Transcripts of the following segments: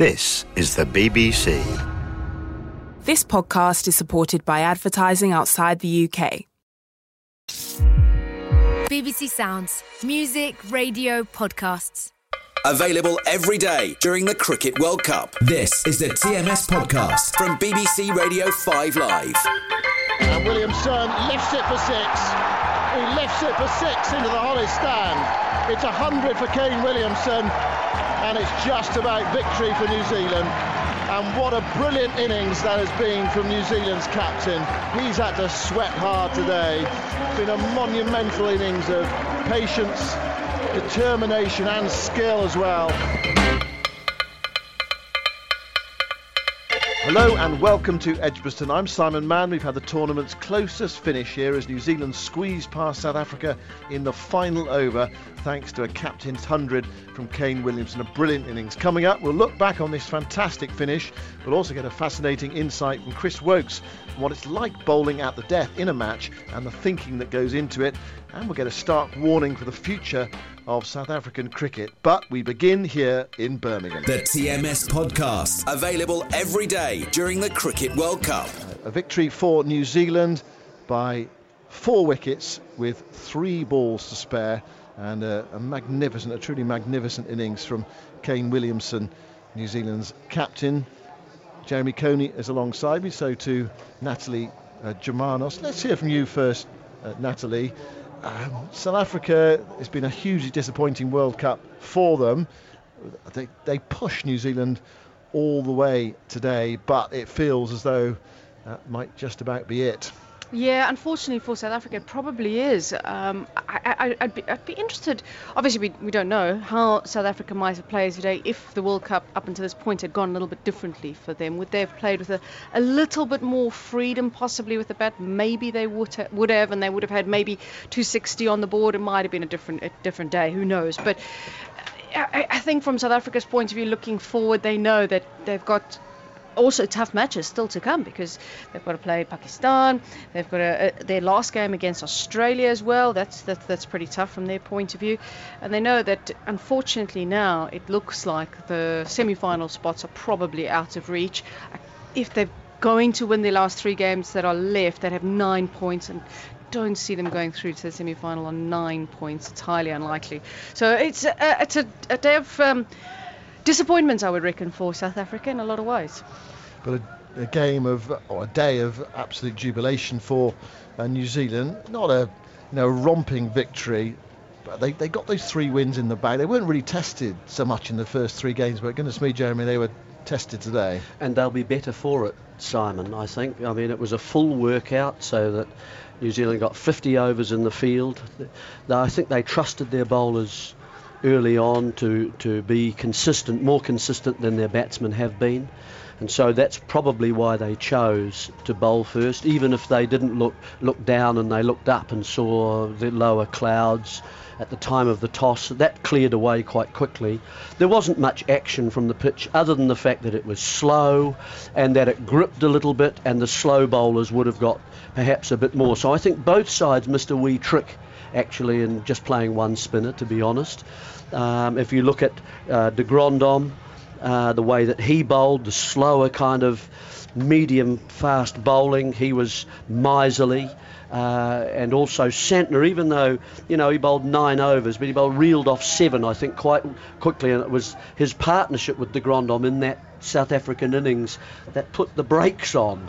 This is the BBC. This podcast is supported by advertising outside the UK. BBC Sounds. Music, radio, podcasts. Available every day during the Cricket World Cup. This is the TMS podcast from BBC Radio 5 Live. And Williamson lifts it for six. He lifts it for six into the Holly stand. It's 100 for Kane Williamson. And it's just about victory for New Zealand. And what a brilliant innings that has been from New Zealand's captain. He's had to sweat hard today. It's been a monumental innings of patience, determination and skill as well. Hello and welcome to Edgbaston. I'm Simon Mann. We've had the tournament's closest finish here as New Zealand squeezed past South Africa in the final over thanks to a captain's 100 from Kane Williamson. A brilliant innings. Coming up, we'll look back on this fantastic finish. We'll also get a fascinating insight from Chris Woakes on what it's like bowling at the death in a match and the thinking that goes into it. And we'll get a stark warning for the future of South African cricket. But we begin here in Birmingham. The TMS podcast, available every day during the Cricket World Cup. A victory for New Zealand by 4 wickets with 3 balls to spare. And a truly magnificent innings from Kane Williamson, New Zealand's captain. Jeremy Coney is alongside me, so too Natalie Germanos. Let's hear from you first, Natalie. South Africa has been a hugely disappointing World Cup for them. They push New Zealand all the way today, but it feels as though that might just about be it. Yeah, unfortunately for South Africa, it probably is. I'd be interested, obviously we don't know how South Africa might have played today if the World Cup up until this point had gone a little bit differently for them. Would they have played with a little bit more freedom possibly with the bat? Maybe they would have, and they would have had maybe 260 on the board. It might have been a different day, who knows. But I think from South Africa's point of view, looking forward, they know that they've got also tough matches still to come because they've got to play Pakistan. They've got their last game against Australia as well. That's pretty tough from their point of view, and they know that unfortunately now it looks like the semi-final spots are probably out of reach. If they're going to win their last 3 games that are left, they have 9 points and don't see them going through to the semi-final on 9 points. It's highly unlikely. So it's a day of disappointments, I would reckon, for South Africa in a lot of ways. But a day of absolute jubilation for New Zealand. Not a romping victory, but they got those 3 wins in the bag. They weren't really tested so much in the first 3 games, but goodness me, Jeremy, they were tested today. And they'll be better for it, Simon, I think. I mean, it was a full workout so that New Zealand got 50 overs in the field. I think they trusted their bowlers early on to be consistent, more consistent than their batsmen have been, and so that's probably why they chose to bowl first, even if they didn't look down and they looked up and saw the lower clouds at the time of the toss. That cleared away quite quickly. There wasn't much action from the pitch other than the fact that it was slow and that it gripped a little bit, and the slow bowlers would have got perhaps a bit more. So I think both sides missed a wee trick actually in just playing one spinner, to be honest. If you look at de Grandhomme, the way that he bowled, the slower kind of medium fast bowling, he was miserly, and also Santner, even though he bowled 9 overs, but he reeled off 7, I think, quite quickly, and it was his partnership with de Grandhomme in that South African innings that put the brakes on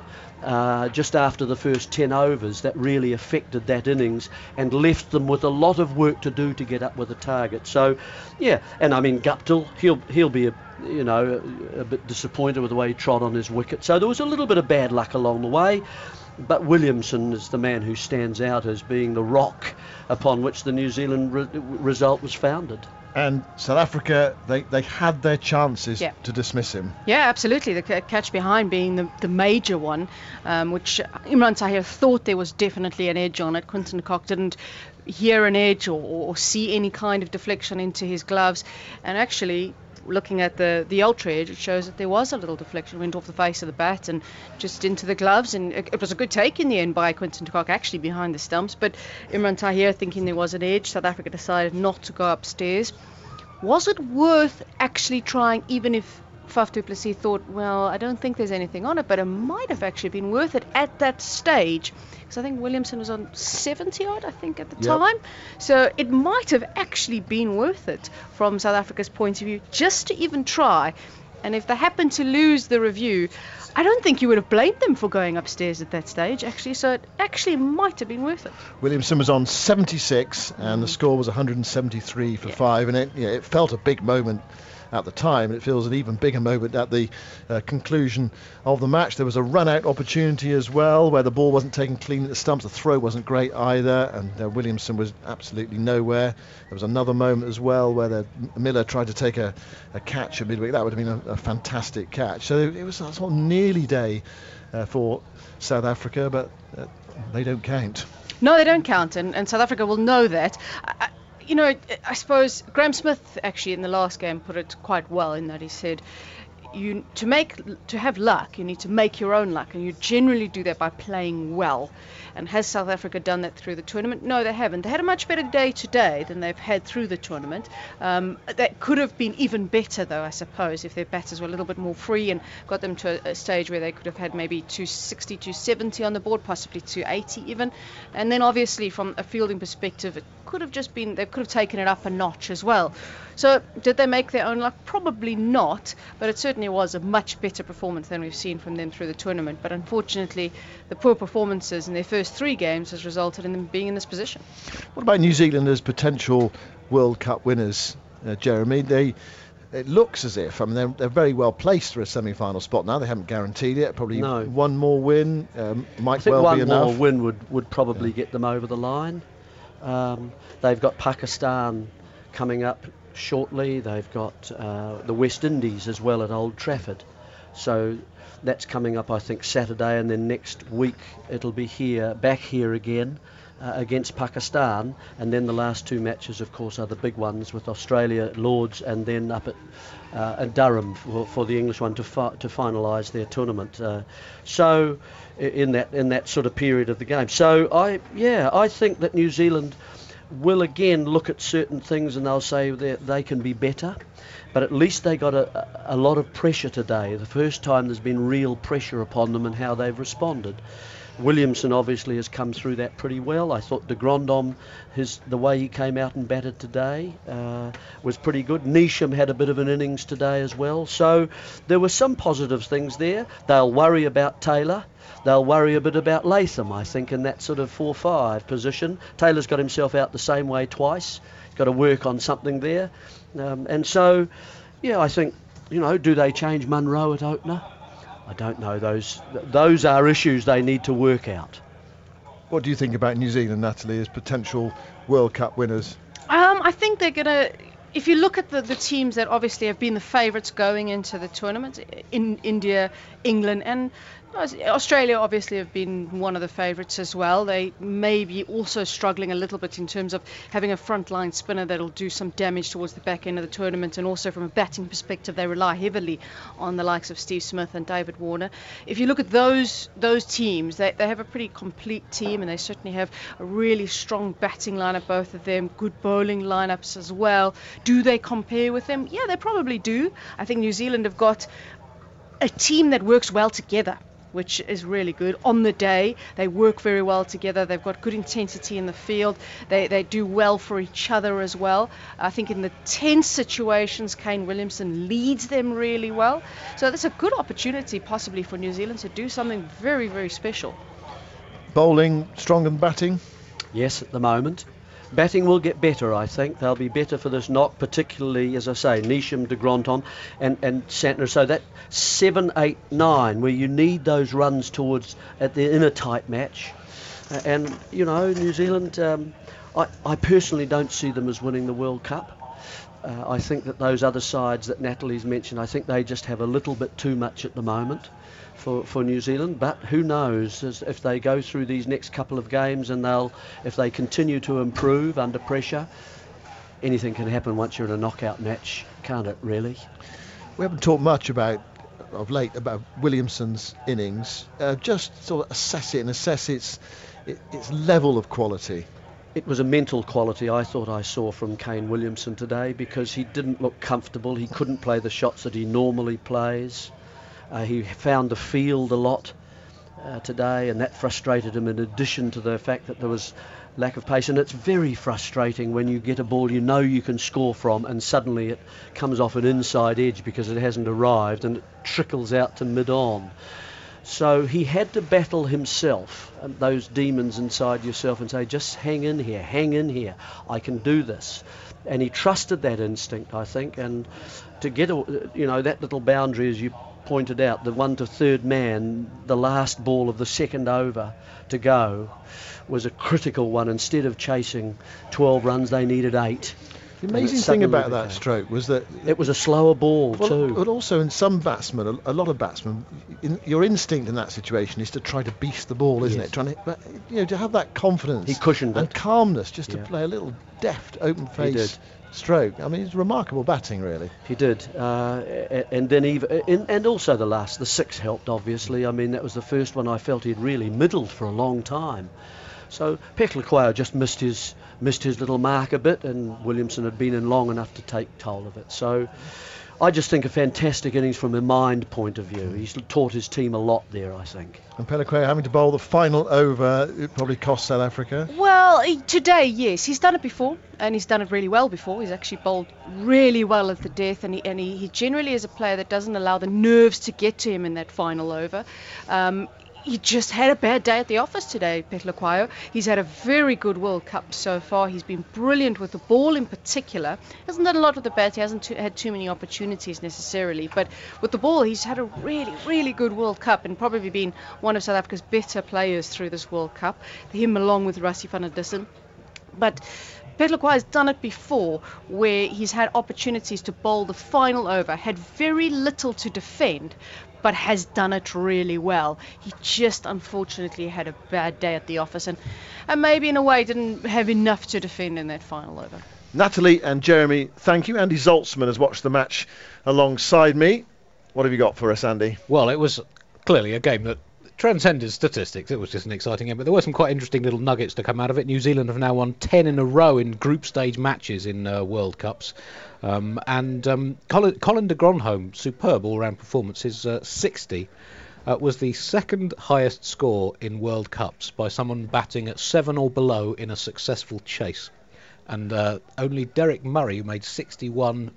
just after the first 10 overs that really affected that innings and left them with a lot of work to do to get up with a target. So yeah, and I mean Guptill, he'll be a bit disappointed with the way he trod on his wicket. So there was a little bit of bad luck along the way, but Williamson is the man who stands out as being the rock upon which the New Zealand result was founded. And South Africa, they had their chances to dismiss him. Yeah, absolutely. The catch behind being the major one, which Imran Tahir thought there was definitely an edge on it. Quinton de Kock didn't hear an edge or see any kind of deflection into his gloves. And actually, looking at the ultra edge, it shows that there was a little deflection. It went off the face of the bat and just into the gloves, and it was a good take in the end by Quinton de Kock, actually behind the stumps, but Imran Tahir, thinking there was an edge, South Africa decided not to go upstairs. Was it worth actually trying, even if Faf du Plessis thought, well, I don't think there's anything on it, but it might have actually been worth it at that stage. Because I think Williamson was on 70-odd, I think, at the time. So it might have actually been worth it from South Africa's point of view, just to even try. And if they happened to lose the review, I don't think you would have blamed them for going upstairs at that stage, actually. So it actually might have been worth it. Williamson was on 76, and the score was 173 for five. And it felt a big moment at the time. It feels an even bigger moment at the conclusion of the match. There was a run-out opportunity as well, where the ball wasn't taken clean at the stumps. The throw wasn't great either, and Williamson was absolutely nowhere. There was another moment as well where Miller tried to take a catch at midweek. That would have been a fantastic catch. So it was a sort of nearly day for South Africa, but they don't count. No, they don't count, and South Africa will know that. You know, I suppose Graham Smith actually in the last game put it quite well in that he said, to have luck, you need to make your own luck, and you generally do that by playing well. And has South Africa done that through the tournament? No, they haven't. They had a much better day today than they've had through the tournament. That could have been even better, though, I suppose, if their batters were a little bit more free and got them to a stage where they could have had maybe 260, 270 on the board, possibly 280 even. And then, obviously, from a fielding perspective, it could have just been, they could have taken it up a notch as well. So did they make their own luck? Probably not, but it certainly was a much better performance than we've seen from them through the tournament. But unfortunately, the poor performances in their first three games has resulted in them being in this position. What about New Zealand as potential World Cup winners, Jeremy? It looks as if, I mean, they're very well placed for a semi-final spot now. They haven't guaranteed it. Probably one more win might well be enough. One more win would probably get them over the line. They've got Pakistan coming up shortly. They've got the West Indies as well at Old Trafford. So that's coming up, I think, Saturday, and then next week it'll be back here again against Pakistan, and then the last two matches, of course, are the big ones with Australia at Lords and then up at Durham for the English one to finalise their tournament. So in that sort of period of the game. So I think that New Zealand will again look at certain things and they'll say that they can be better, but at least they got a lot of pressure today. The first time there's been real pressure upon them and how they've responded. Williamson obviously has come through that pretty well. I thought de Grandhomme, the way he came out and batted today was pretty good. Nisham had a bit of an innings today as well. So there were some positive things there. They'll worry about Taylor. They'll worry a bit about Latham, I think, in that sort of 4-5 position. Taylor's got himself out the same way twice. He's got to work on something there. And so, I think, do they change Munro at opener? I don't know. Those are issues they need to work out. What do you think about New Zealand, Natalie, as potential World Cup winners? I think they're going to... If you look at the teams that obviously have been the favourites going into the tournament, in India, England and Australia obviously have been one of the favourites as well. They may be also struggling a little bit in terms of having a frontline spinner that'll do some damage towards the back end of the tournament, and also from a batting perspective they rely heavily on the likes of Steve Smith and David Warner. If you look at those teams, they have a pretty complete team, and they certainly have a really strong batting lineup, both of them, good bowling lineups as well. Do they compare with them? Yeah, they probably do. I think New Zealand have got a team that works well together, which is really good. On the day, they work very well together. They've got good intensity in the field. They do well for each other as well. I think in the tense situations, Kane Williamson leads them really well. So that's a good opportunity possibly for New Zealand to do something very, very special. Bowling, stronger than batting? Yes, at the moment. Batting will get better, I think. They'll be better for this knock, particularly, as I say, Nisham, de Grandhomme and Santner. So that 7, 8, 9, where you need those runs towards at the inner tight match. And, New Zealand, I personally don't see them as winning the World Cup. I think that those other sides that Natalie's mentioned, I think they just have a little bit too much at the moment for New Zealand. But who knows, if they go through these next couple of games and if they continue to improve under pressure, anything can happen once you're in a knockout match, can't it, really? We haven't talked much of late about Williamson's innings. Just sort of assess its level of quality. It was a mental quality I thought I saw from Kane Williamson today, because he didn't look comfortable. He couldn't play the shots that he normally plays. He found the field a lot today, and that frustrated him, in addition to the fact that there was lack of pace. And it's very frustrating when you get a ball you know you can score from, and suddenly it comes off an inside edge because it hasn't arrived, and it trickles out to mid-on. So he had to battle himself, and those demons inside yourself, and say, just hang in here, I can do this. And he trusted that instinct, I think, and to get, you know, that little boundary, as you pointed out, the 1 to 3rd man, the last ball of the 2nd over to go, was a critical one. Instead of chasing 12 runs, they needed 8. The amazing thing about that stroke was that it was a slower ball too. But also, in some batsmen, a lot of batsmen, your instinct in that situation is to try to beast the ball, isn't it? Trying to, you know, to have that confidence. He cushioned and it. Calmness, just to play a little deft, open-faced stroke. I mean, it's remarkable batting, really. He did, and then even, and also the 6 helped, obviously. I mean, that was the first one I felt he'd really middled for a long time. So Phehlukwayo just missed his little mark a bit, and Williamson had been in long enough to take toll of it. So I just think a fantastic innings from a mind point of view. He's taught his team a lot there, I think. And Phehlukwayo having to bowl the final over, it probably cost South Africa. Well, today, yes. He's done it before, and he's done it really well before. He's actually bowled really well at the death, and he generally is a player that doesn't allow the nerves to get to him in that final over. He just had a bad day at the office today, Phehlukwayo. He's had a very good World Cup so far. He's been brilliant with the ball in particular. Hasn't done a lot with the bat. He hasn't had too many opportunities necessarily. But with the ball, he's had a really, really good World Cup, and probably been one of South Africa's better players through this World Cup. Him along with Rassie van der Dussen. But Phehlukwayo's done it before, where he's had opportunities to bowl the final over, had very little to defend, but has done it really well. He just unfortunately had a bad day at the office, and maybe in a way didn't have enough to defend in that final over. Natalie and Jeremy, thank you. Andy Zaltzman has watched the match alongside me. What have you got for us, Andy? Well, it was clearly a game that transcended statistics. It was just an exciting game, but there were some quite interesting little nuggets to come out of it. New Zealand have now won 10 in a row in group stage matches in World Cups. Colin de Grandhomme, superb all-round performance. His 60 was the 2nd highest score in World Cups by someone batting at 7 or below in a successful chase. And only Derek Murray, who made 61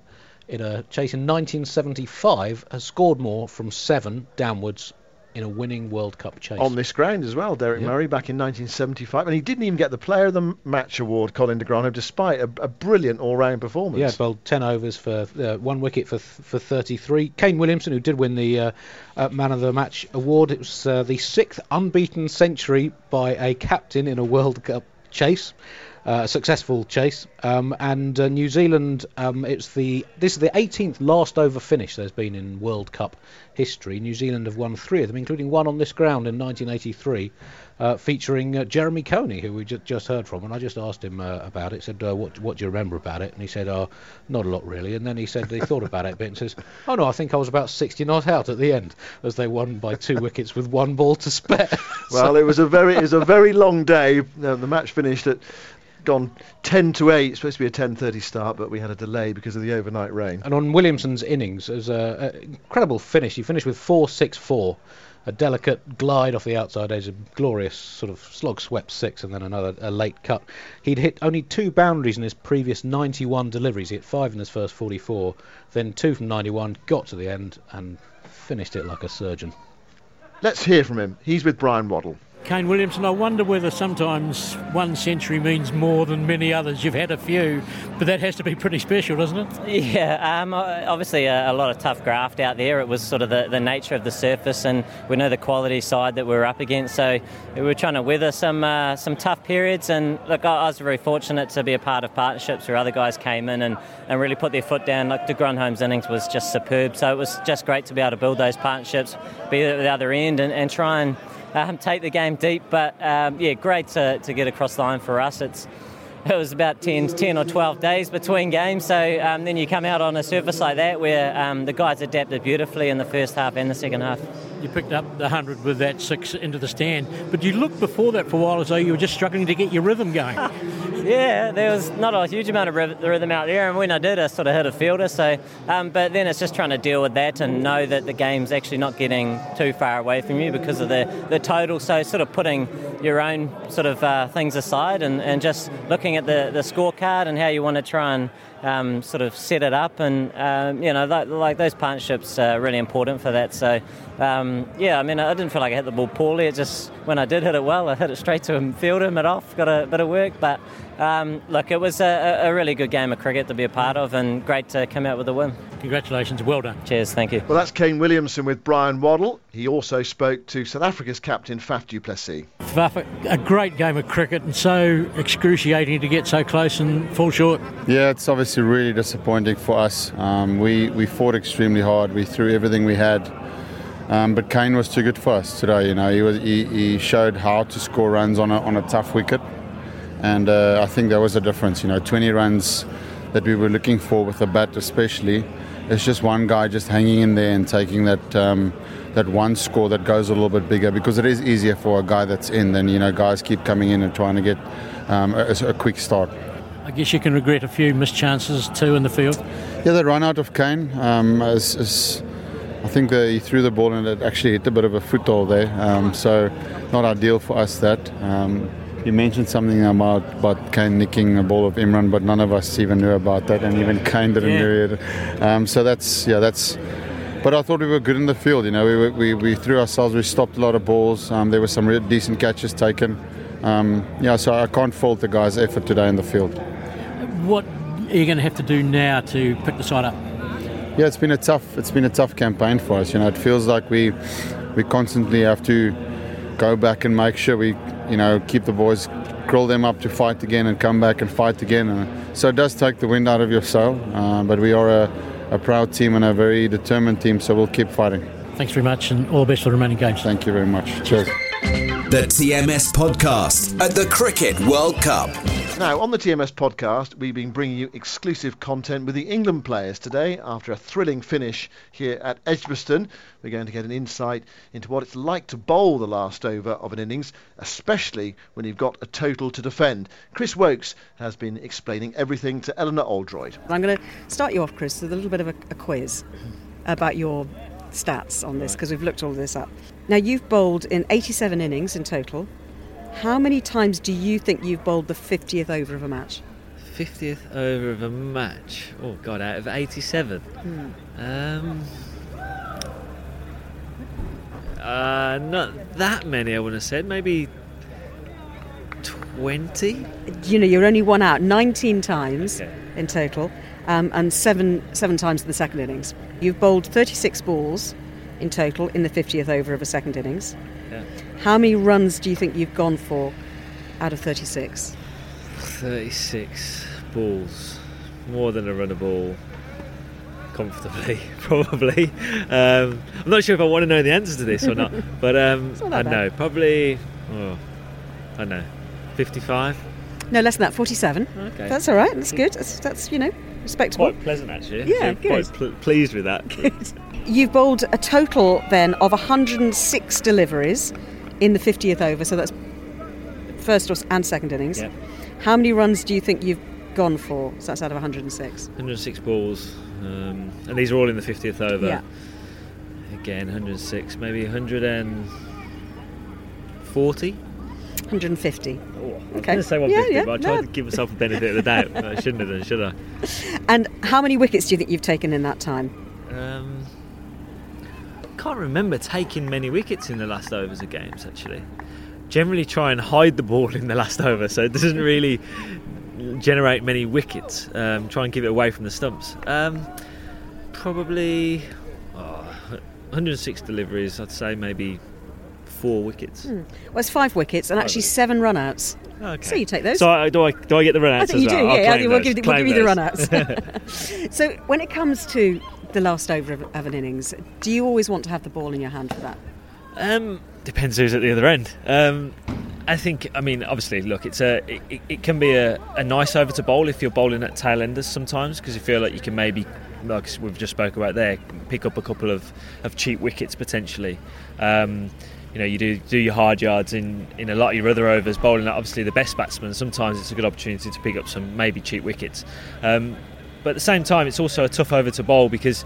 in a chase in 1975, has scored more from 7 downwards in a winning World Cup chase. On this ground as well, Derek Murray back in 1975. And he didn't even get the Player of the Match award, Colin de Grandhomme, despite a brilliant all-round performance. Yeah, bowled 10 overs for 1 wicket for 33. Kane Williamson, who did win the Man of the Match award, it was the 6th unbeaten century by a captain in a World Cup chase. Successful chase, and New Zealand. This is the 18th last over finish there's been in World Cup history. New Zealand have won 3 of them, including 1 on this ground in 1983, featuring Jeremy Coney, who we just heard from. And I just asked him about it. Said, "What do you remember about it?" And he said, "Oh, not a lot really." And then he said he thought about it a bit and says, "Oh no, I think I was about 60 not out at the end," as they won by 2 wickets with 1 ball to spare. Well, so it was a very long day. The match finished at. Gone 10 to 8. It's supposed to be a 10:30 start, but we had a delay because of the overnight rain. And on Williamson's innings, it was an incredible finish. He finished with 4-6-4, a delicate glide off the outside edge, a glorious sort of slog-swept 6, and then a late cut. He'd hit only 2 boundaries in his previous 91 deliveries. He hit 5 in his first 44, then 2 from 91. Got to the end and finished it like a surgeon. Let's hear from him. He's with Brian Waddell. Kane Williamson, I wonder whether sometimes 1 century means more than many others. You've had a few, but that has to be pretty special, doesn't it? Yeah, obviously a lot of tough graft out there. It was sort of the nature of the surface, and we know the quality side that we're up against, so we were trying to weather some tough periods. And look, I was very fortunate to be a part of partnerships where other guys came in and really put their foot down. Like, de Grandhomme's innings was just superb, so it was just great to be able to build those partnerships, be at the other end and try and take the game deep. But great to get across the line for us. It was about 10 or 12 days between games, so then you come out on a surface like that where the guys adapted beautifully in the first half and the second half. You picked up the 100 with that 6 into the stand, but you looked before that for a while as though you were just struggling to get your rhythm going. Yeah, there was not a huge amount of rhythm out there, and when I did, I sort of hit a fielder. So, but then it's just trying to deal with that and know that the game's actually not getting too far away from you because of the total. So sort of putting your own sort of things aside and just looking at the scorecard and how you want to try and sort of set it up. And, you know, like those partnerships are really important for that. So, yeah, I mean, I didn't feel like I hit the ball poorly. It just, when I did hit it well, I hit it straight to him, field him it off, got a bit of work. But, look, it was a really good game of cricket to be a part of and great to come out with a win. Congratulations, well done. Cheers, thank you. Well, that's Kane Williamson with Brian Waddell. He also spoke to South Africa's captain, Faf du Plessis. Faf, a great game of cricket and so excruciating to get so close and fall short. Yeah, it's obviously really disappointing for us. We fought extremely hard. We threw everything we had. But Kane was too good for us today. You know, he showed how to score runs on a tough wicket, and I think there was a difference. You know, 20 runs that we were looking for with the bat, especially, it's just one guy just hanging in there and taking that that one score that goes a little bit bigger, because it is easier for a guy that's in than, you know, guys keep coming in and trying to get a quick start. I guess you can regret a few missed chances too in the field. Yeah, the run out of Kane is I think he threw the ball and it actually hit a bit of a foothold there, so not ideal for us that. You mentioned something about Kane nicking a ball of Imran, but none of us even knew about that, and even Kane didn't know it. So that's. But I thought we were good in the field. You know, we threw ourselves. We stopped a lot of balls. There were some really decent catches taken. So I can't fault the guys' effort today in the field. What are you going to have to do now to pick the side up? Yeah, it's been a tough campaign for us. You know, it feels like we constantly have to go back and make sure we, you know, keep the boys, grill them up to fight again and come back and fight again. And so it does take the wind out of your sail. But we are a proud team and a very determined team, so we'll keep fighting. Thanks very much, and all the best for the remaining games. Thank you very much. Cheers. The TMS Podcast at the Cricket World Cup. Now, on the TMS Podcast, we've been bringing you exclusive content with the England players today. After a thrilling finish here at Edgbaston, we're going to get an insight into what it's like to bowl the last over of an innings, especially when you've got a total to defend. Chris Woakes has been explaining everything to Eleanor Aldroyd. I'm going to start you off, Chris, with a little bit of a quiz about your stats on this, because we've looked all this up. Now, you've bowled in 87 innings in total. How many times do you think you've bowled the 50th over of a match? 50th over of a match? Oh, God, out of 87? Not that many, I would have said. Maybe 20? You know, you're only one out. 19 times in total, and seven times in the second innings. You've bowled 36 balls in total in the 50th over of a second innings. Yeah. How many runs do you think you've gone for out of 36? 36 balls. More than a run a ball. Comfortably, probably. I'm not sure if I want to know the answer to this or not, but I don't know. Probably, 55? No, less than that, 47. Okay. That's all right, that's good. That's you know, respectable. Quite pleasant, actually. Yeah, so good. Quite pleased with that. Good. You've bowled a total, then, of 106 deliveries in the 50th over, so that's first and second innings. Yep. How many runs do you think you've gone for? So that's out of 106. 106 balls, and these are all in the 50th over. Yeah. Again, 106, maybe 140? 150. Oh, I was going to say 150, but I tried to give myself the benefit of the doubt. But I shouldn't have done, should I? And how many wickets do you think you've taken in that time? Can't remember taking many wickets in the last overs of games, actually. Generally try and hide the ball in the last over, so it doesn't really generate many wickets. Try and keep it away from the stumps. Probably 106 deliveries, I'd say maybe 4 wickets. Well, it's 5 wickets and actually 7 run-outs. Okay. So you take those. So do I get the run-outs? I think you do, yeah. I think we'll give you the run-outs. So when it comes to the last over of an innings, do you always want to have the ball in your hand for that? Depends who's at the other end. I mean obviously, look, it can be a nice over to bowl if you're bowling at tail enders sometimes, because you feel like you can maybe, like we've just spoke about there, pick up a couple of cheap wickets potentially. you know, you do your hard yards in a lot of your other overs, bowling at obviously the best batsman. Sometimes it's a good opportunity to pick up some maybe cheap wickets. But at the same time, it's also a tough over to bowl because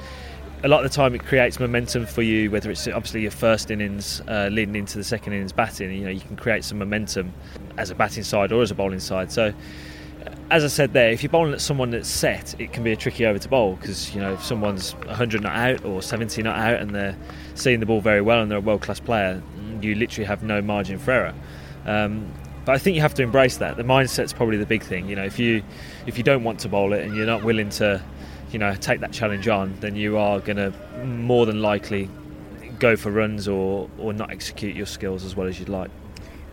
a lot of the time it creates momentum for you, whether it's obviously your first innings leading into the second innings batting. You know, you can create some momentum as a batting side or as a bowling side. So, as I said there, if you're bowling at someone that's set, it can be a tricky over to bowl because, you know, if someone's 100 not out or 70 not out and they're seeing the ball very well and they're a world-class player, you literally have no margin for error. But I think you have to embrace that. The mindset's probably the big thing. You know, if you don't want to bowl it and you're not willing to, you know, take that challenge on, then you are going to more than likely go for runs or not execute your skills as well as you'd like.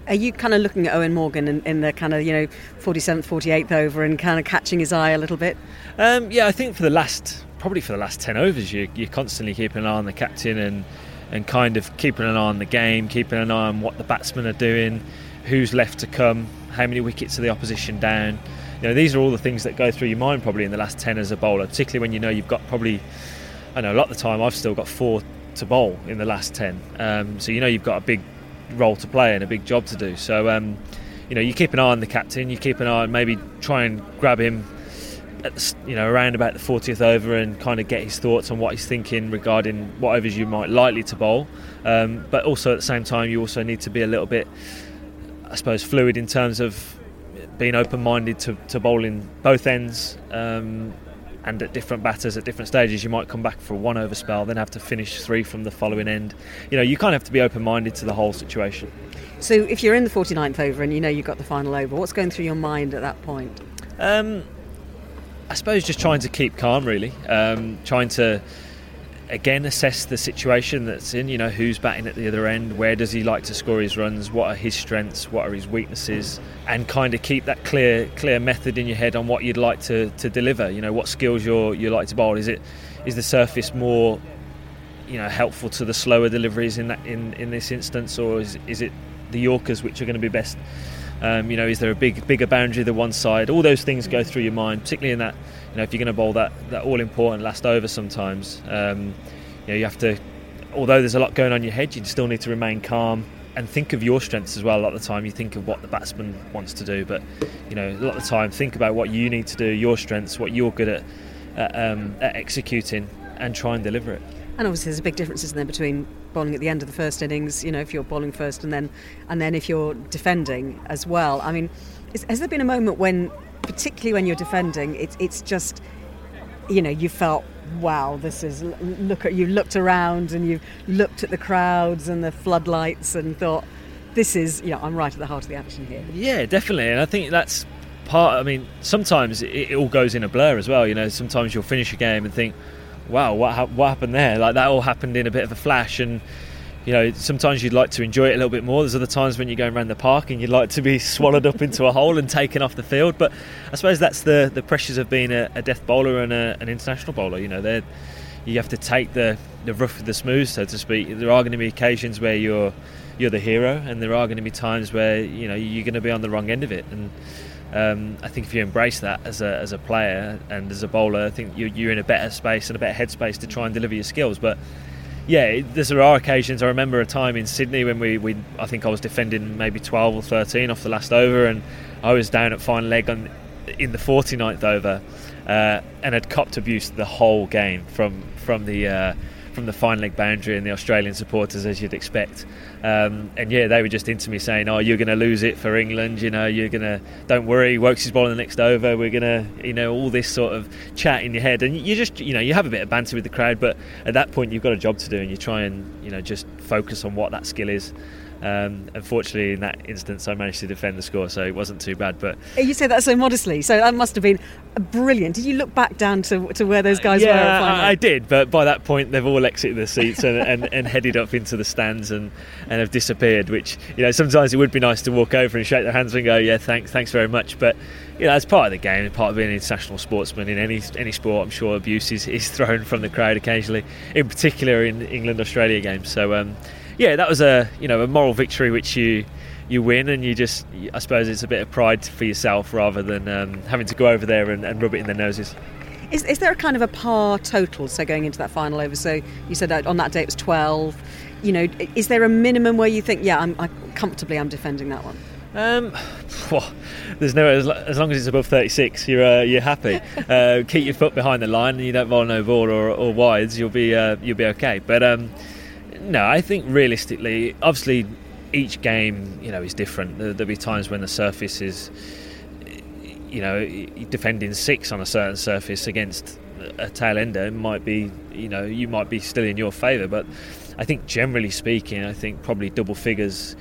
Are you kind of looking at Owen Morgan in the kind of, you know, 47th, 48th over and kind of catching his eye a little bit? Yeah, I think for the last 10 overs, you're constantly keeping an eye on the captain and kind of keeping an eye on the game, keeping an eye on what the batsmen are doing, who's left to come, how many wickets are the opposition down. You know, these are all the things that go through your mind probably in the last 10 as a bowler, particularly when you know you've got probably, I know a lot of the time I've still got 4 to bowl in the last 10. So you know you've got a big role to play and a big job to do. So, you know, you keep an eye on the captain, you keep an eye on, maybe try and grab him at the, you know, around about the 40th over and kind of get his thoughts on what he's thinking regarding what overs you might likely to bowl. But also at the same time, you also need to be a little bit, I suppose, fluid in terms of being open-minded to bowling both ends, and at different batters at different stages. You might come back for a one over spell, then have to finish 3 from the following end. You know, you kind of have to be open-minded to the whole situation. So if you're in the 49th over and you know you've got the final over, what's going through your mind at that point? I suppose just trying to keep calm, really. Trying to, again, assess the situation that's in, you know, who's batting at the other end, where does he like to score his runs, what are his strengths, what are his weaknesses, and kind of keep that clear method in your head on what you'd like to deliver. You know, what skills you like to bowl. Is the surface more, you know, helpful to the slower deliveries in this instance, or is it the Yorkers which are going to be best? You know, is there a bigger boundary to one side? All those things go through your mind, particularly in that, you know, if you're going to bowl that all-important last over sometimes, you know, you have to, although there's a lot going on in your head, you still need to remain calm and think of your strengths as well. A lot of the time you think of what the batsman wants to do, but, you know, a lot of the time think about what you need to do, your strengths, what you're good at executing, and try and deliver it. And obviously there's a big difference, isn't there, between bowling at the end of the first innings, you know, if you're bowling first and then if you're defending as well. I mean, has there been a moment when, particularly when you're defending, it's just, you know, you felt, wow, this is, you looked around and you looked at the crowds and the floodlights and thought, this is, you know, I'm right at the heart of the action here. Yeah, definitely. And I think that's part, I mean, sometimes it all goes in a blur as well. You know, sometimes you'll finish a game and think, wow, what happened there? Like, that all happened in a bit of a flash, and, you know, sometimes you'd like to enjoy it a little bit more. There's other times when you're going around the park and you'd like to be swallowed up into a hole and taken off the field. But I suppose that's the pressures of being a death bowler and an international bowler. You know, you have to take the rough with the smooth, so to speak. There are going to be occasions where you're the hero, and there are going to be times where, you know, you're going to be on the wrong end of it. And I think if you embrace that as a player and as a bowler, I think you're in a better space and a better headspace to try and deliver your skills. But yeah, there are occasions. I remember a time in Sydney when we I think I was defending maybe 12 or 13 off the last over, and I was down at final leg in the 49th over, and had copped abuse the whole game from the fine leg boundary and the Australian supporters, as you'd expect, and yeah, they were just into me saying, "Oh, you're going to lose it for England, you know, you're going to, don't worry, Woakes is bowling the next over, we're going to," you know, all this sort of chat in your head, and you just, you know, you have a bit of banter with the crowd, but at that point you've got a job to do, and you try and, you know, just focus on what that skill is. Unfortunately, in that instance I managed to defend the score, so it wasn't too bad. But you say that so modestly, so that must have been brilliant. Did you look back down to where those guys were? Yeah, I did, but by that point they've all exited their seats and headed up into the stands and have disappeared, which, you know, sometimes it would be nice to walk over and shake their hands and go, yeah, thanks very much. But, you know, it's part of the game, part of being an international sportsman in any sport. I'm sure abuse is thrown from the crowd occasionally, in particular in England-Australia games. So yeah, that was a moral victory which you win, and you just, I suppose it's a bit of pride for yourself rather than having to go over there and rub it in their noses. Is there a kind of a par total, so going into that final over? So you said that on that day it was 12. you know, is there a minimum where you think, yeah, I'm defending that one? Well, there's no, as long as it's above 36, you're happy. Keep your foot behind the line, and you don't bowl no ball or wides. You'll be okay. But no, I think realistically, obviously, each game, you know, is different. There'll be times when the surface is, you know, defending six on a certain surface against a tail ender might be, you know, you might be still in your favour. But I think generally speaking, I think probably double figures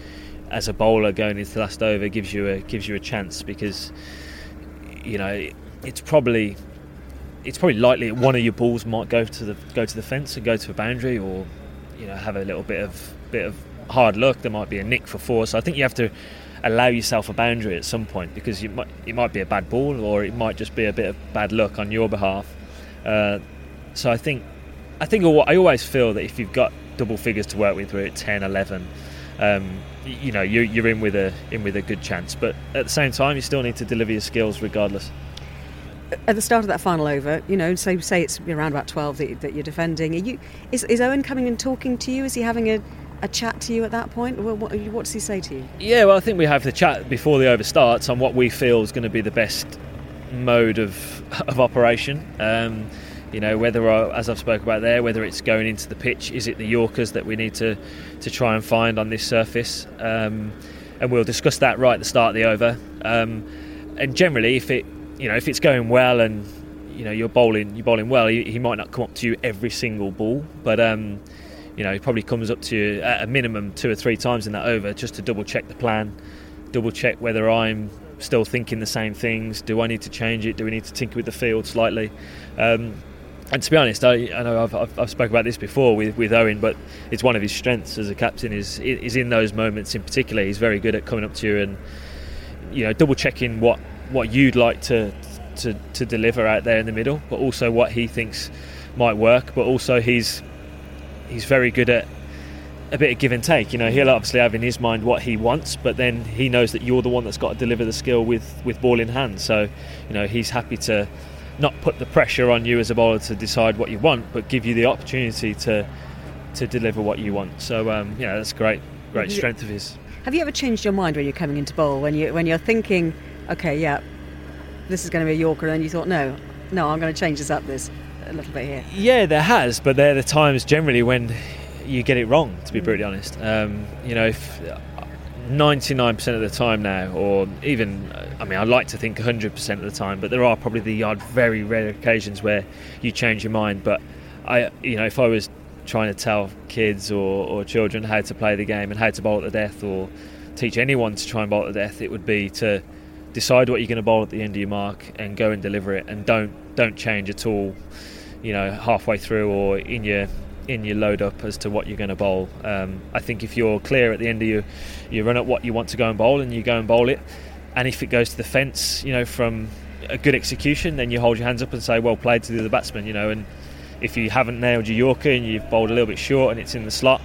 as a bowler going into the last over gives you a chance, because, you know, it's probably likely one of your balls might go to the fence and go to a boundary, or, you know, have a little bit of hard luck. There might be a nick for four, so I think you have to allow yourself a boundary at some point, because it might be a bad ball, or it might just be a bit of bad luck on your behalf. So I think I always feel that if you've got double figures to work with, we're at 10, 11. You know, you're in with a good chance, but at the same time, you still need to deliver your skills regardless. At the start of that final over, you know, so say it's around about 12 that you're defending. Is Owen coming and talking to you? Is he having a chat to you at that point? What does he say to you? Yeah, well, I think we have the chat before the over starts on what we feel is going to be the best mode of operation. You know, whether, as I've spoken about there, whether it's going into the pitch, is it the Yorkers that we need to try and find on this surface? And we'll discuss that right at the start of the over. And generally, if it's going well and, you know, you're bowling well, he might not come up to you every single ball, but you know, he probably comes up to you at a minimum two or three times in that over, just to double check the plan, double check whether I'm still thinking the same things. Do I need to change it? Do we need to tinker with the field slightly? And to be honest, I know I've spoken about this before with Owen, but it's one of his strengths as a captain is in those moments in particular. He's very good at coming up to you and, you know, double checking what you'd like to deliver out there in the middle, but also what he thinks might work. But also he's very good at a bit of give and take. You know, he'll obviously have in his mind what he wants, but then he knows that you're the one that's got to deliver the skill with ball in hand. So, you know, he's happy to not put the pressure on you as a bowler to decide what you want, but give you the opportunity to deliver what you want. So yeah, that's great strength of his. Have you ever changed your mind when you're coming into bowl, when you're thinking, okay, yeah, this is going to be a Yorker, and you thought, no, I'm going to change this up this a little bit here? Yeah, there has, but there are the times generally when you get it wrong, to be brutally honest. You know, if 99% of the time now, or even, I mean, I like to think 100% of the time, but there are probably the odd very rare occasions where you change your mind. But I, you know, if I was trying to tell kids or children how to play the game and how to bowl to death, or teach anyone to try and bowl to death, it would be to decide what you're going to bowl at the end of your mark and go and deliver it, and don't change at all, you know, halfway through or in your load up as to what you're going to bowl. I think if you're clear at the end of your run up what you want to go and bowl, and you go and bowl it, and if it goes to the fence, you know, from a good execution, then you hold your hands up and say well played to the other batsman, you know. And if you haven't nailed your Yorker and you've bowled a little bit short and it's in the slot,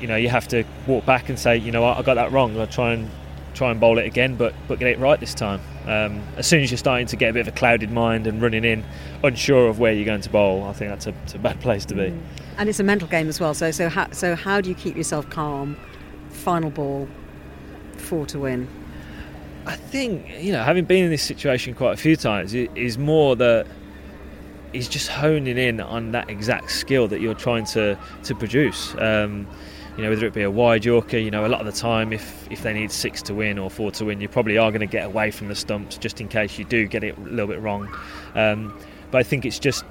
you know, you have to walk back and say, you know what, I got that wrong, I'll try and bowl it again, but get it right this time. As soon as you're starting to get a bit of a clouded mind and running in unsure of where you're going to bowl, I think that's a bad place to be. And it's a mental game as well, so how do you keep yourself calm? Final ball, 4 to win. I think, you know, having been in this situation quite a few times, it is more that he's just honing in on that exact skill that you're trying to produce. You know, whether it be a wide Yorker, you know, a lot of the time if they need 6 to win or 4 to win, you probably are going to get away from the stumps just in case you do get it a little bit wrong. But I think it's just,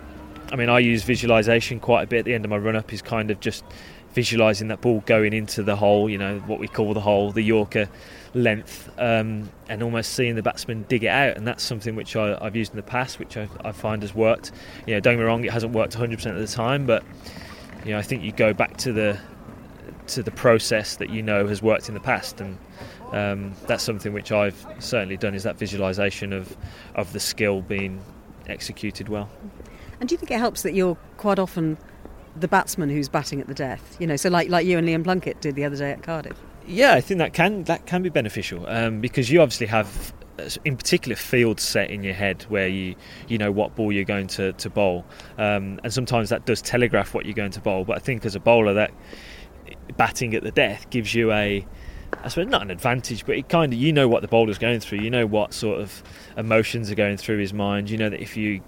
I mean, I use visualisation quite a bit at the end of my run-up, is kind of just visualising that ball going into the hole, you know, what we call the hole, the Yorker length, and almost seeing the batsman dig it out. And that's something which I've used in the past, which I find has worked. You know, don't get me wrong, it hasn't worked 100% of the time, but, you know, I think you go back to the process that, you know, has worked in the past, and that's something which I've certainly done, is that visualisation of the skill being executed well. And do you think it helps that you're quite often the batsman who's batting at the death, you know, so like you and Liam Plunkett did the other day at Cardiff? Yeah, I think that can be beneficial, because you obviously have in particular field set in your head where you know what ball you're going to bowl, and sometimes that does telegraph what you're going to bowl. But I think as a bowler that batting at the death gives you a, I suppose not an advantage, but it kind of, you know what the bowler's going through, you know what sort of emotions are going through his mind, you know that if you've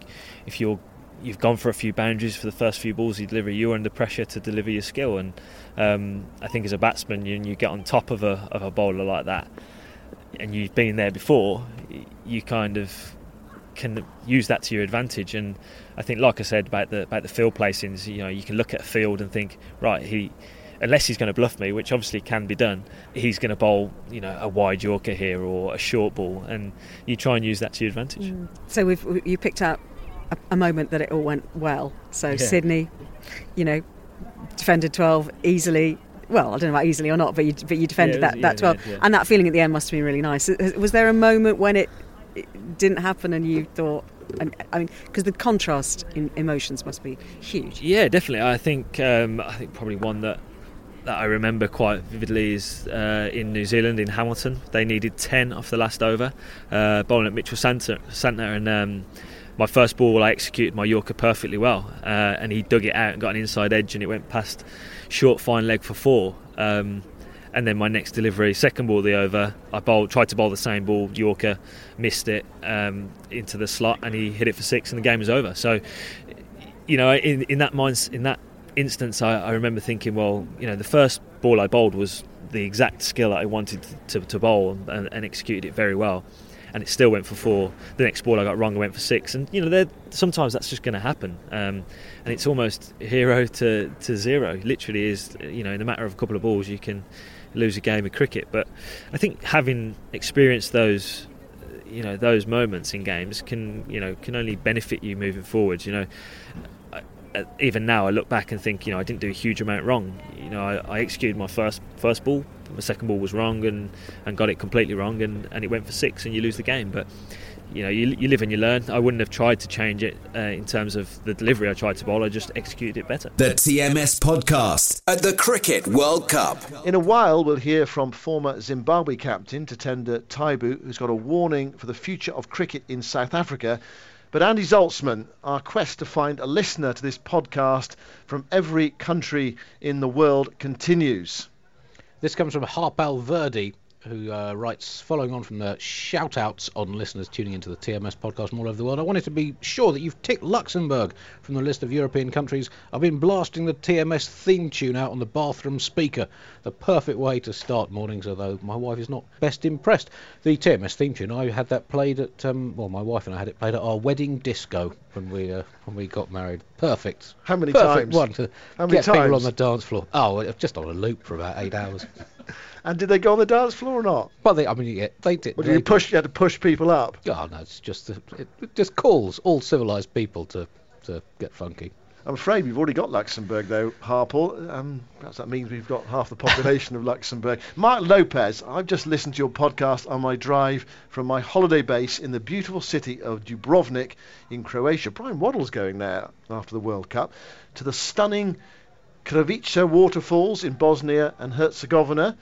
gone for a few boundaries for the first few balls you deliver, you're under pressure to deliver your skill. And I think as a batsman, you get on top of a bowler like that, and you've been there before, you kind of can use that to your advantage. And I think, like I said about the field placings, you know, you can look at a field and think, right, unless he's going to bluff me, which obviously can be done, he's going to bowl, you know, a wide Yorker here or a short ball, and you try and use that to your advantage. Mm. So you picked up a moment that it all went well. So yeah. Sydney, you know, defended 12 easily. Well, I don't know about easily or not, but you defended that 12, and that feeling at the end must have been really nice. Was there a moment when it didn't happen and you thought? I mean, because the contrast in emotions must be huge. Yeah, definitely. I think probably one that I remember quite vividly is in New Zealand, in Hamilton. They needed 10 off the last over, bowling at Mitchell Santner, and my first ball I executed my Yorker perfectly well, and he dug it out and got an inside edge, and it went past short fine leg for 4. And then my next delivery, second ball of the over, I tried to bowl the same ball, Yorker, missed it into the slot, and he hit it for 6, and the game was over. So, you know, in that instance, I remember thinking, well, you know, the first ball I bowled was the exact skill that I wanted to bowl, and executed it very well, and it still went for 4. The next ball I got wrong, I went for 6, and, you know, sometimes that's just going to happen, and it's almost hero to zero. Literally is, you know, in a matter of a couple of balls, you can lose a game of cricket. But I think having experienced those, you know, those moments in games can only benefit you moving forwards. You know, even now I look back and think, you know, I didn't do a huge amount wrong. You know, I executed my first ball, my second ball was wrong and got it completely wrong, and it went for 6, and you lose the game. But, you know, you live and you learn. I wouldn't have tried to change it in terms of the delivery I tried to bowl. I just executed it better. The TMS podcast at the Cricket World Cup. In a while, we'll hear from former Zimbabwe captain Tatenda Taibu, who's got a warning for the future of cricket in South Africa. But Andy Zaltzman, our quest to find a listener to this podcast from every country in the world continues. This comes from Harpal Verdi, who writes, following on from the shout-outs on listeners tuning into the TMS podcast from all over the world, I wanted to be sure that you've ticked Luxembourg from the list of European countries. I've been blasting the TMS theme tune out on the bathroom speaker. The perfect way to start mornings, although my wife is not best impressed. The TMS theme tune, I had that played at, my wife and I had it played at our wedding disco when we got married. Perfect. How many times? Perfect one to get people on the dance floor. Oh, just on a loop for about 8 hours. And did they go on the dance floor or not? Well, they did. Well, you had to push people up? Oh, no, it's just it just calls all civilised people to get funky. I'm afraid we've already got Luxembourg, though, Harpal. Perhaps that means we've got half the population of Luxembourg. Mark Lopez, I've just listened to your podcast on my drive from my holiday base in the beautiful city of Dubrovnik in Croatia. Brian Waddell's going there after the World Cup, to the stunning Kravica waterfalls in Bosnia and Herzegovina.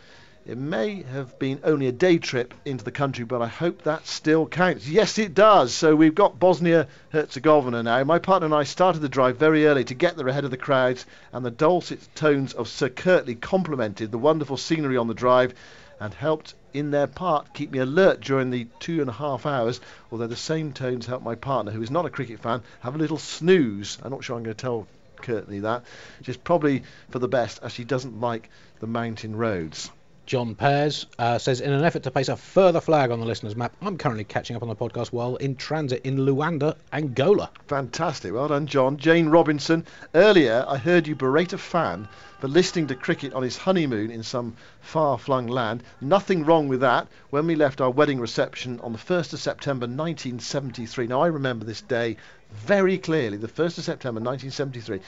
It may have been only a day trip into the country, but I hope that still counts. Yes, it does. So we've got Bosnia-Herzegovina now. My partner and I started the drive very early to get there ahead of the crowds, and the dulcet tones of Sir Curtly complemented the wonderful scenery on the drive and helped in their part keep me alert during the 2.5 hours, although the same tones helped my partner, who is not a cricket fan, have a little snooze. I'm not sure I'm going to tell Curtly that, which is probably for the best, as she doesn't like the mountain roads. John Pears says, in an effort to place a further flag on the listener's map, I'm currently catching up on the podcast while in transit in Luanda, Angola. Fantastic. Well done, John. Jane Robinson, earlier I heard you berate a fan for listening to cricket on his honeymoon in some far-flung land. Nothing wrong with that. When we left our wedding reception on the 1st of September 1973, now I remember this day very clearly, the 1st of September 1973,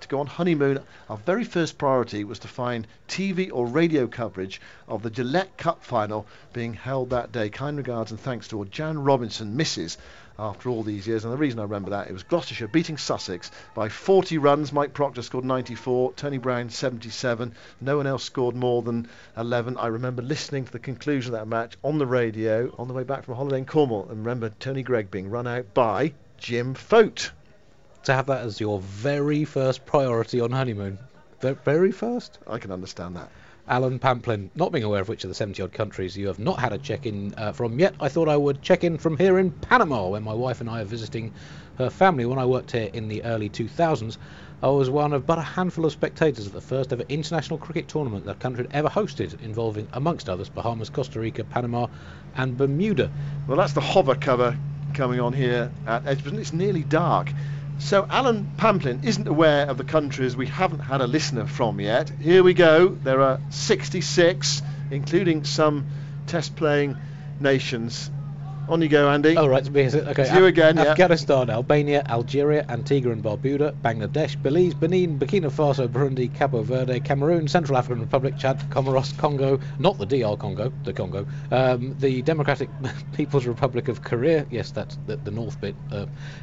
to go on honeymoon, our very first priority was to find TV or radio coverage of the Gillette Cup final being held that day. Kind regards and thanks to all Jan Robinson, Mrs. After all these years. And the reason I remember that, it was Gloucestershire beating Sussex by 40 runs. Mike Proctor scored 94, Tony Brown 77. No one else scored more than 11. I remember listening to the conclusion of that match on the radio on the way back from a holiday in Cornwall, and remember Tony Gregg being run out by Jim Fote. To have that as your very first priority on honeymoon. The very first? I can understand that. Alan Pamplin, not being aware of which of the 70-odd countries you have not had a check-in from yet, I thought I would check-in from here in Panama, where my wife and I are visiting her family. When I worked here in the early 2000s, I was one of but a handful of spectators at the first ever international cricket tournament that country had ever hosted, involving, amongst others, Bahamas, Costa Rica, Panama and Bermuda. Well, that's the hover cover coming on here at Edgbaston. It's nearly dark. So Alan Pamplin isn't aware of the countries we haven't had a listener from yet. Here we go. There are 66, including some test-playing nations. On you go, Andy. All right. Okay. It's you again. Afghanistan, yeah. Albania, Algeria, Antigua and Barbuda, Bangladesh, Belize, Benin, Burkina Faso, Burundi, Cabo Verde, Cameroon, Central African Republic, Chad, Comoros, Congo, not the DR Congo, the Congo, the Democratic People's Republic of Korea, yes, that's the north bit,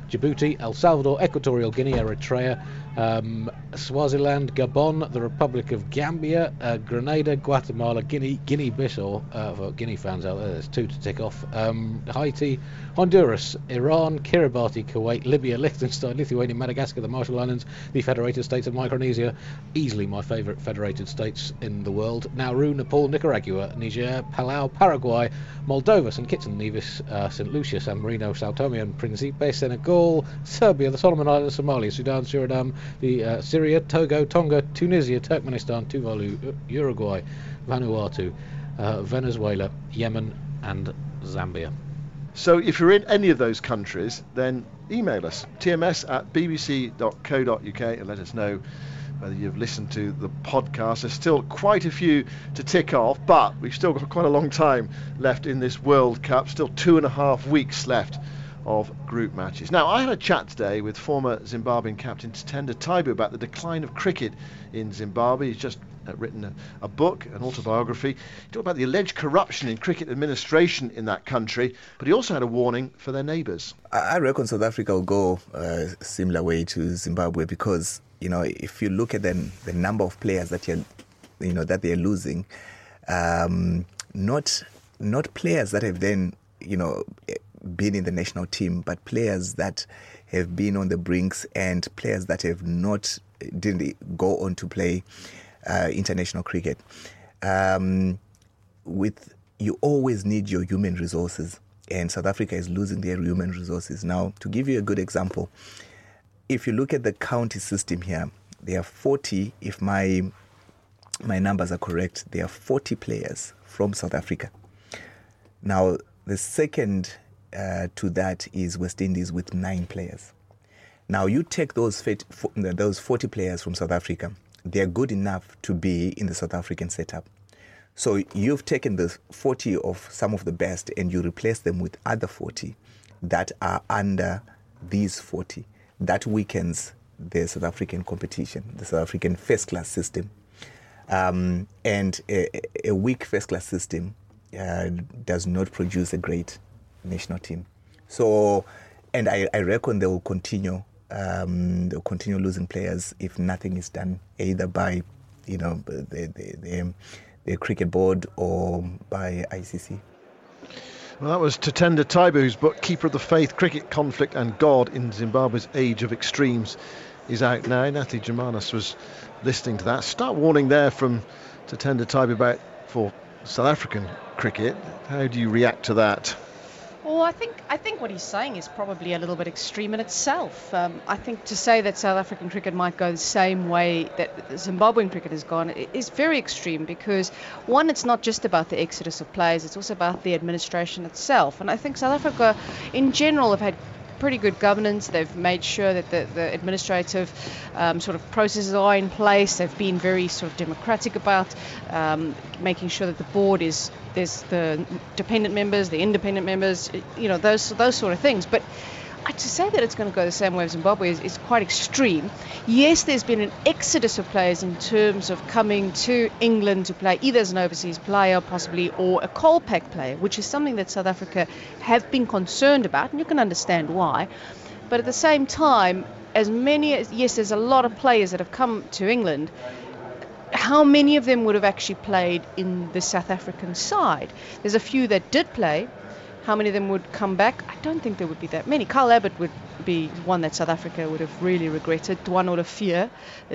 Djibouti, El Salvador, Equatorial Guinea, Eritrea, Swaziland, Gabon, the Republic of Gambia, Grenada, Guatemala, Guinea-Bissau, for Guinea fans out there, there's two to tick off, Haiti, Honduras, Iran, Kiribati, Kuwait, Libya, Liechtenstein, Lithuania, Madagascar, the Marshall Islands, the Federated States of Micronesia, easily my favourite federated states in the world, Nauru, Nepal, Nicaragua, Niger, Palau, Paraguay, Moldova, St Kitts and Nevis, St Lucia, San Marino, Sao Tome and Principe, Senegal, Serbia, the Solomon Islands, Somalia, Sudan, Suriname, Syria, Togo, Tonga, Tunisia, Turkmenistan, Tuvalu, Uruguay, Vanuatu, Venezuela, Yemen and Zambia. So if you're in any of those countries, then email us, tms@bbc.co.uk, and let us know whether you've listened to the podcast. There's still quite a few to tick off, but we've still got quite a long time left in this World Cup, still 2.5 weeks left of group matches. Now, I had a chat today with former Zimbabwean captain Tatenda Taibu about the decline of cricket in Zimbabwe. He's just written a book, an autobiography. He talked about the alleged corruption in cricket administration in that country, but he also had a warning for their neighbours. I reckon South Africa will go a similar way to Zimbabwe because, you know, if you look at the number of players that that they're losing, not players that have then, been in the national team, but players that have been on the brinks and players that have didn't go on to play international cricket. You always need your human resources, and South Africa is losing their human resources. Now, to give you a good example, if you look at the county system here, there are 40, if my numbers are correct, there are 40 players from South Africa. Now, the second to that is West Indies with 9 players. Now, you take those 40 players from South Africa, they're good enough to be in the South African setup. So you've taken the 40 of some of the best and you replace them with other 40 that are under these 40. That weakens the South African competition, the South African first-class system. And a weak first-class system does not produce a great national team. So, and I reckon they will continue. They'll continue losing players if nothing is done, either by, the cricket board or by ICC. Well, that was Tatenda Taibu's book, Keeper of the Faith, Cricket, Conflict and God in Zimbabwe's Age of Extremes, is out now. Natalie Germanos was listening to that. Start warning there from Tatenda Taibu about for South African cricket. How do you react to that? Well, I think what he's saying is probably a little bit extreme in itself. I think to say that South African cricket might go the same way that Zimbabwean cricket has gone is very extreme because, one, it's not just about the exodus of players, it's also about the administration itself. And I think South Africa, in general, have had pretty good governance. They've made sure that the administrative sort of processes are in place. They've been very sort of democratic about making sure that the board is, there's the dependent members, the independent members, those sort of things. But to say that it's going to go the same way as Zimbabwe is quite extreme. Yes, there's been an exodus of players in terms of coming to England to play either as an overseas player possibly or a coal-pack player, which is something that South Africa have been concerned about, and you can understand why. But at the same time, there's a lot of players that have come to England. How many of them would have actually played in the South African side? There's a few that did play, How many of them would come back? I don't think there would be that many. Carl Abbott would be one that South Africa would have really regretted. Duane Olofia,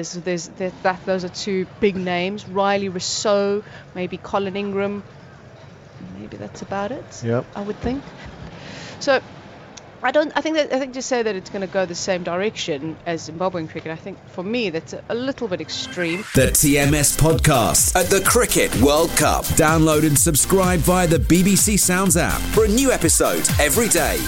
those are two big names. Riley Rousseau, maybe Colin Ingram. Maybe that's about it. Yep. I would think. So I think to say that it's going to go the same direction as Zimbabwean cricket, I think for me that's a little bit extreme. The TMS podcast at the Cricket World Cup. Download and subscribe via the BBC Sounds app for a new episode every day.